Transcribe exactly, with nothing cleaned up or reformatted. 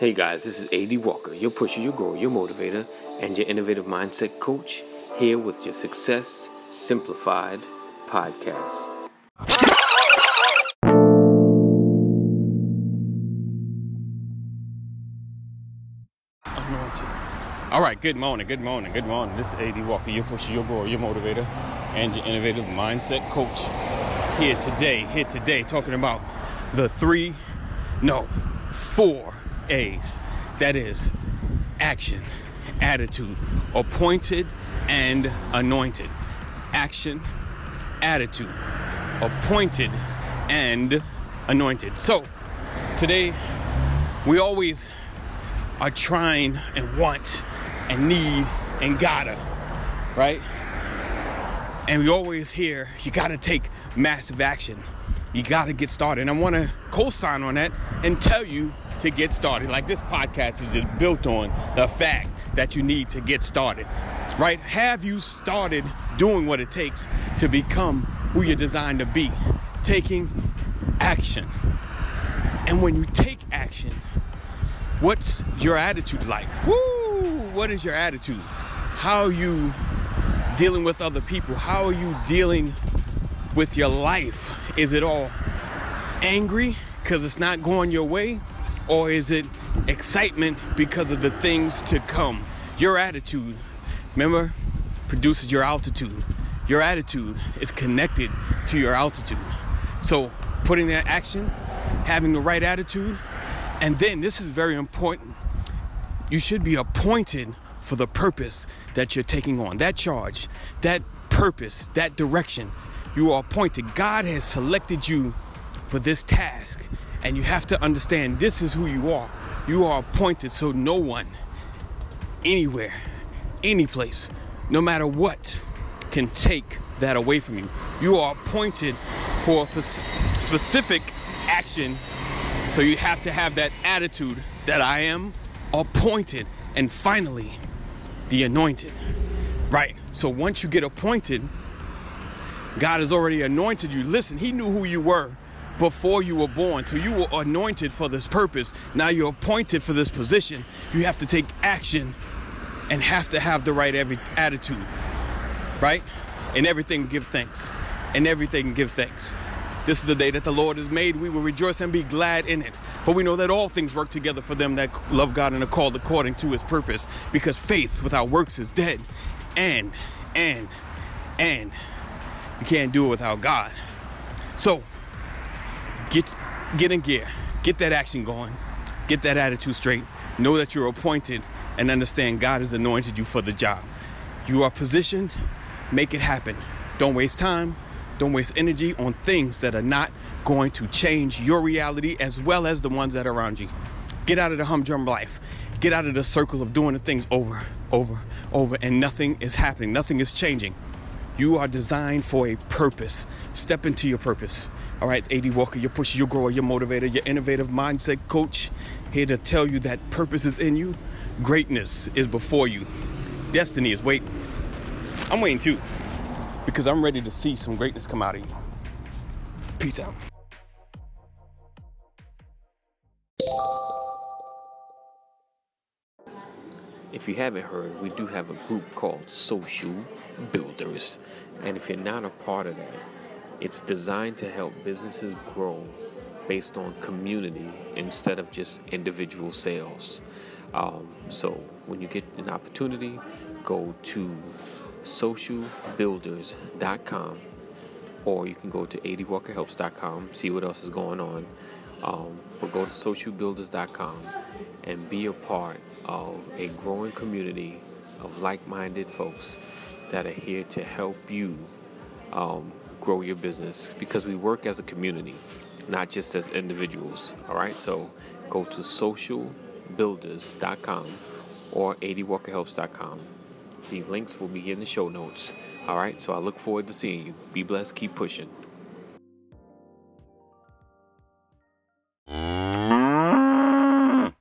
Hey guys, this is A D Walker, your pusher, your grower, your motivator, and your innovative mindset coach here with your Success Simplified Podcast. Anointed. All right, good morning, good morning, good morning. This is A D Walker, your pusher, your grower, your motivator, and your innovative mindset coach here today, here today, talking about the three, no, four A's. That is action, attitude, appointed, and anointed. Action, attitude, appointed, and anointed. So today we always are trying and want and need and gotta, right? And we always hear you gotta take massive action. You gotta get started. And I wanna co-sign on that and tell you to get started. Like, this podcast is just built on the fact that you need to get started, right? Have you started doing what it takes to become who you're designed to be? Taking action. And when you take action, what's your attitude like? Woo! What is your attitude? How are you dealing with other people? How are you dealing with your life? Is it all angry because it's not going your way? Or is it excitement because of the things to come? Your attitude, remember, produces your altitude. Your attitude is connected to your altitude. So putting that action, having the right attitude, and then this is very important. You should be appointed for the purpose that you're taking on. That charge, that purpose, that direction. You are appointed. God has selected you for this task, and you have to understand this is who you are. You are appointed, so no one, anywhere, any place, no matter what, can take that away from you. You are appointed for a specific action, so you have to have that attitude that I am appointed. And finally, the anointed, right? So once you get appointed, God has already anointed you. Listen, he knew who you were before you were born. So you were anointed for this purpose. Now you're appointed for this position. You have to take action and have to have the right every attitude, right? In everything, give thanks. In everything, give thanks. This is the day that the Lord has made. We will rejoice and be glad in it. For we know that all things work together for them that love God and are called according to his purpose. Because faith without works is dead. And, and, and... you can't do it without God. So get get in gear. Get that action going. Get that attitude straight. Know that you're appointed and understand God has anointed you for the job. You are positioned. Make it happen. Don't waste time. Don't waste energy on things that are not going to change your reality as well as the ones that are around you. Get out of the humdrum life. Get out of the circle of doing the things over, over, over, and nothing is happening. Nothing is changing. You are designed for a purpose. Step into your purpose. All right, it's A D Walker, your pusher, your grower, your motivator, your innovative mindset coach, here to tell you that purpose is in you. Greatness is before you. Destiny is waiting. I'm waiting too, because I'm ready to see some greatness come out of you. Peace out. If you haven't heard, we do have a group called Social Builders. And if you're not a part of that, it's designed to help businesses grow based on community instead of just individual sales. Um, so when you get an opportunity, go to social builders dot com, or you can go to a d walker helps dot com, see what else is going on. Um, but go to social builders dot com and be a part of a growing community of like-minded folks that are here to help you um, grow your business, because we work as a community, not just as individuals. All right, so go to social builders dot com or a d walker helps dot com. The links will be in the show notes. All right, so I look forward to seeing you. Be blessed. Keep pushing.